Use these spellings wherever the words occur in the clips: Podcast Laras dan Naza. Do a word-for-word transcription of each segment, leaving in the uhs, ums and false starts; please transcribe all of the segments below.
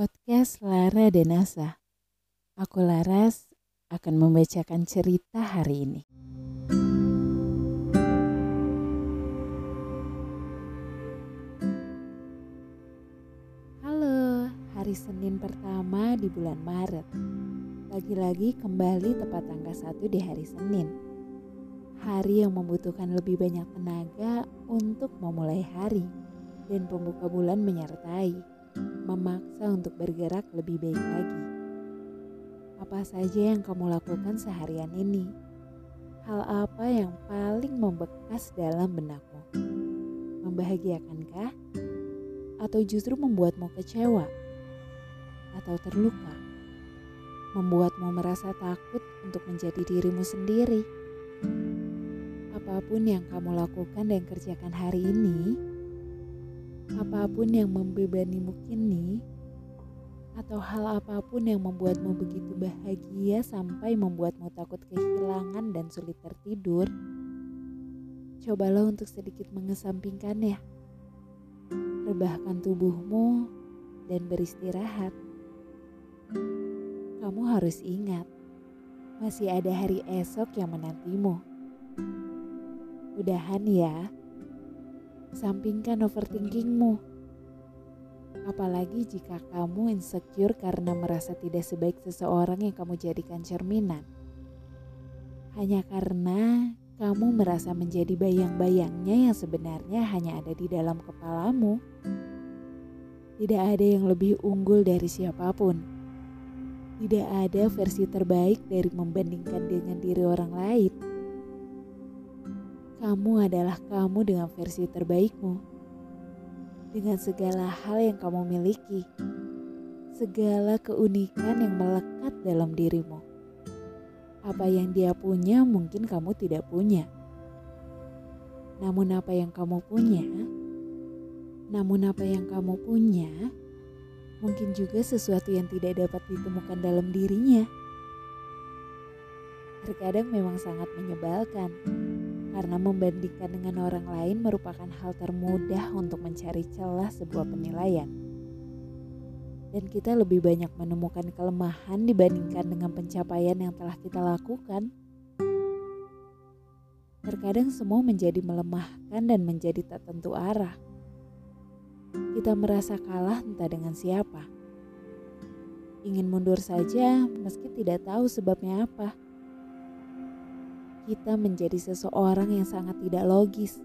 Podcast Laras dan Naza. Aku Laras akan membacakan cerita hari ini. Halo, hari Senin pertama di bulan Maret. Lagi-lagi kembali tepat angka satu di hari Senin. Hari yang membutuhkan lebih banyak tenaga untuk memulai hari dan pembuka bulan menyertai. Memaksa untuk bergerak lebih baik lagi. Apa saja yang kamu lakukan seharian ini? Hal apa yang paling membekas dalam benakmu? Membahagiakankah? Atau justru membuatmu kecewa? Atau terluka? Membuatmu merasa takut untuk menjadi dirimu sendiri? Apapun yang kamu lakukan dan kerjakan hari ini, apapun yang membebanimu kini, atau hal apapun yang membuatmu begitu bahagia sampai membuatmu takut kehilangan dan sulit tertidur, cobalah untuk sedikit mengesampingkannya. Rebahkan tubuhmu dan beristirahat. Kamu harus ingat, masih ada hari esok yang menantimu. Udahan ya. Sampingkan overthinkingmu. Apalagi jika kamu insecure karena merasa tidak sebaik seseorang yang kamu jadikan cerminan. Hanya karena kamu merasa menjadi bayang-bayangnya yang sebenarnya hanya ada di dalam kepalamu. Tidak ada yang lebih unggul dari siapapun. Tidak ada versi terbaik dari membandingkan dengan diri orang lain. Kamu adalah kamu dengan versi terbaikmu, dengan segala hal yang kamu miliki, segala keunikan yang melekat dalam dirimu. Apa yang dia punya mungkin kamu tidak punya. Namun apa yang kamu punya, namun apa yang kamu punya, mungkin juga sesuatu yang tidak dapat ditemukan dalam dirinya. Terkadang memang sangat menyebalkan. Karena membandingkan dengan orang lain merupakan hal termudah untuk mencari celah sebuah penilaian. Dan kita lebih banyak menemukan kelemahan dibandingkan dengan pencapaian yang telah kita lakukan. Terkadang semua menjadi melemahkan dan menjadi tak tentu arah. Kita merasa kalah entah dengan siapa. Ingin mundur saja meski tidak tahu sebabnya apa. Kita menjadi seseorang yang sangat tidak logis,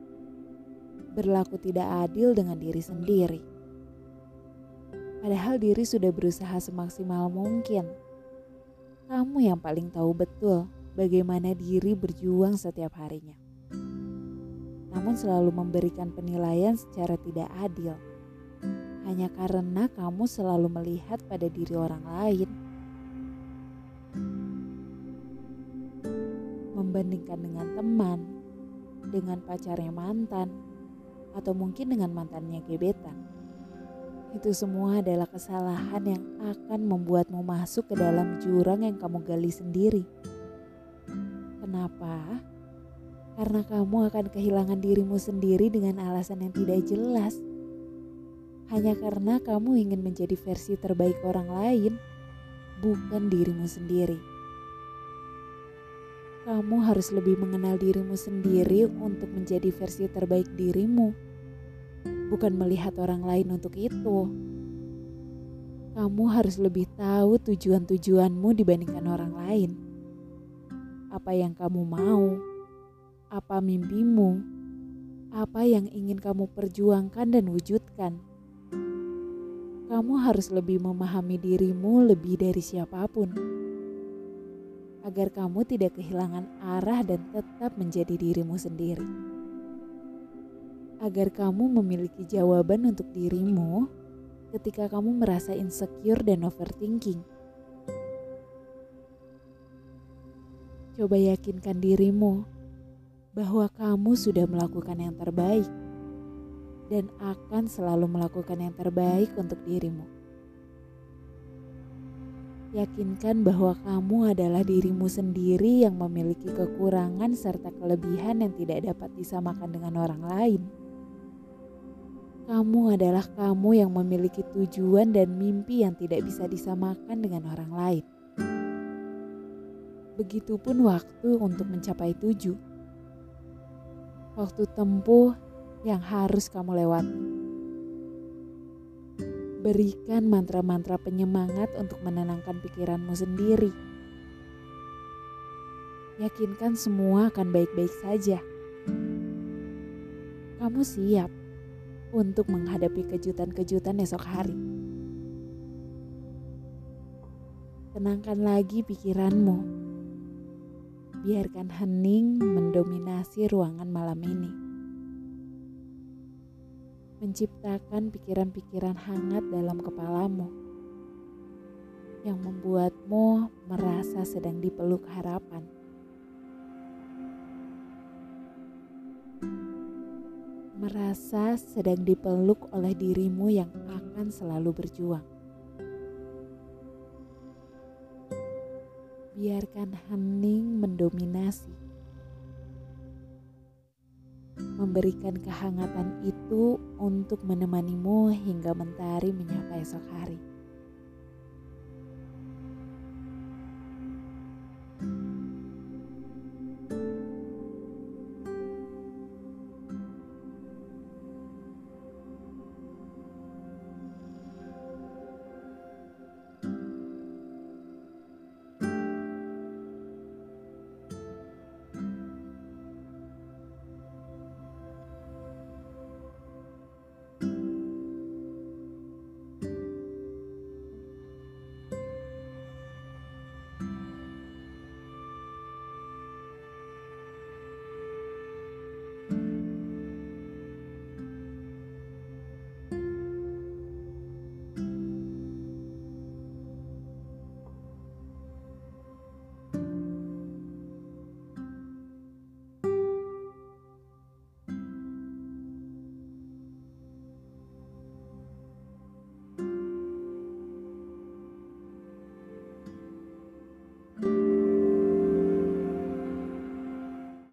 berlaku tidak adil dengan diri sendiri. Padahal diri sudah berusaha semaksimal mungkin. Kamu yang paling tahu betul bagaimana diri berjuang setiap harinya. Namun selalu memberikan penilaian secara tidak adil, hanya karena kamu selalu melihat pada diri orang lain. Membandingkan dengan teman, dengan pacarnya mantan, atau mungkin dengan mantannya gebetan. Itu semua adalah kesalahan yang akan membuatmu masuk ke dalam jurang yang kamu gali sendiri. Kenapa? Karena kamu akan kehilangan dirimu sendiri dengan alasan yang tidak jelas. Hanya karena kamu ingin menjadi versi terbaik orang lain, bukan dirimu sendiri. Kamu harus lebih mengenal dirimu sendiri untuk menjadi versi terbaik dirimu, bukan melihat orang lain untuk itu. Kamu harus lebih tahu tujuan-tujuanmu dibandingkan orang lain. Apa yang kamu mau, apa mimpimu, apa yang ingin kamu perjuangkan dan wujudkan. Kamu harus lebih memahami dirimu lebih dari siapapun. Agar kamu tidak kehilangan arah dan tetap menjadi dirimu sendiri. Agar kamu memiliki jawaban untuk dirimu ketika kamu merasa insecure dan overthinking. Coba yakinkan dirimu bahwa kamu sudah melakukan yang terbaik dan akan selalu melakukan yang terbaik untuk dirimu. Yakinkan bahwa kamu adalah dirimu sendiri yang memiliki kekurangan serta kelebihan yang tidak dapat disamakan dengan orang lain. Kamu adalah kamu yang memiliki tujuan dan mimpi yang tidak bisa disamakan dengan orang lain. Begitupun waktu untuk mencapai tuju. Waktu tempuh yang harus kamu lewati. Berikan mantra-mantra penyemangat untuk menenangkan pikiranmu sendiri. Yakinkan semua akan baik-baik saja. Kamu siap untuk menghadapi kejutan-kejutan esok hari. Tenangkan lagi pikiranmu. Biarkan hening mendominasi ruangan malam ini. Menciptakan pikiran-pikiran hangat dalam kepalamu yang membuatmu merasa sedang dipeluk harapan. Merasa sedang dipeluk oleh dirimu yang akan selalu berjuang. Biarkan hening mendominasi. Memberikan kehangatan itu untuk menemanimu hingga mentari menyapa esok hari.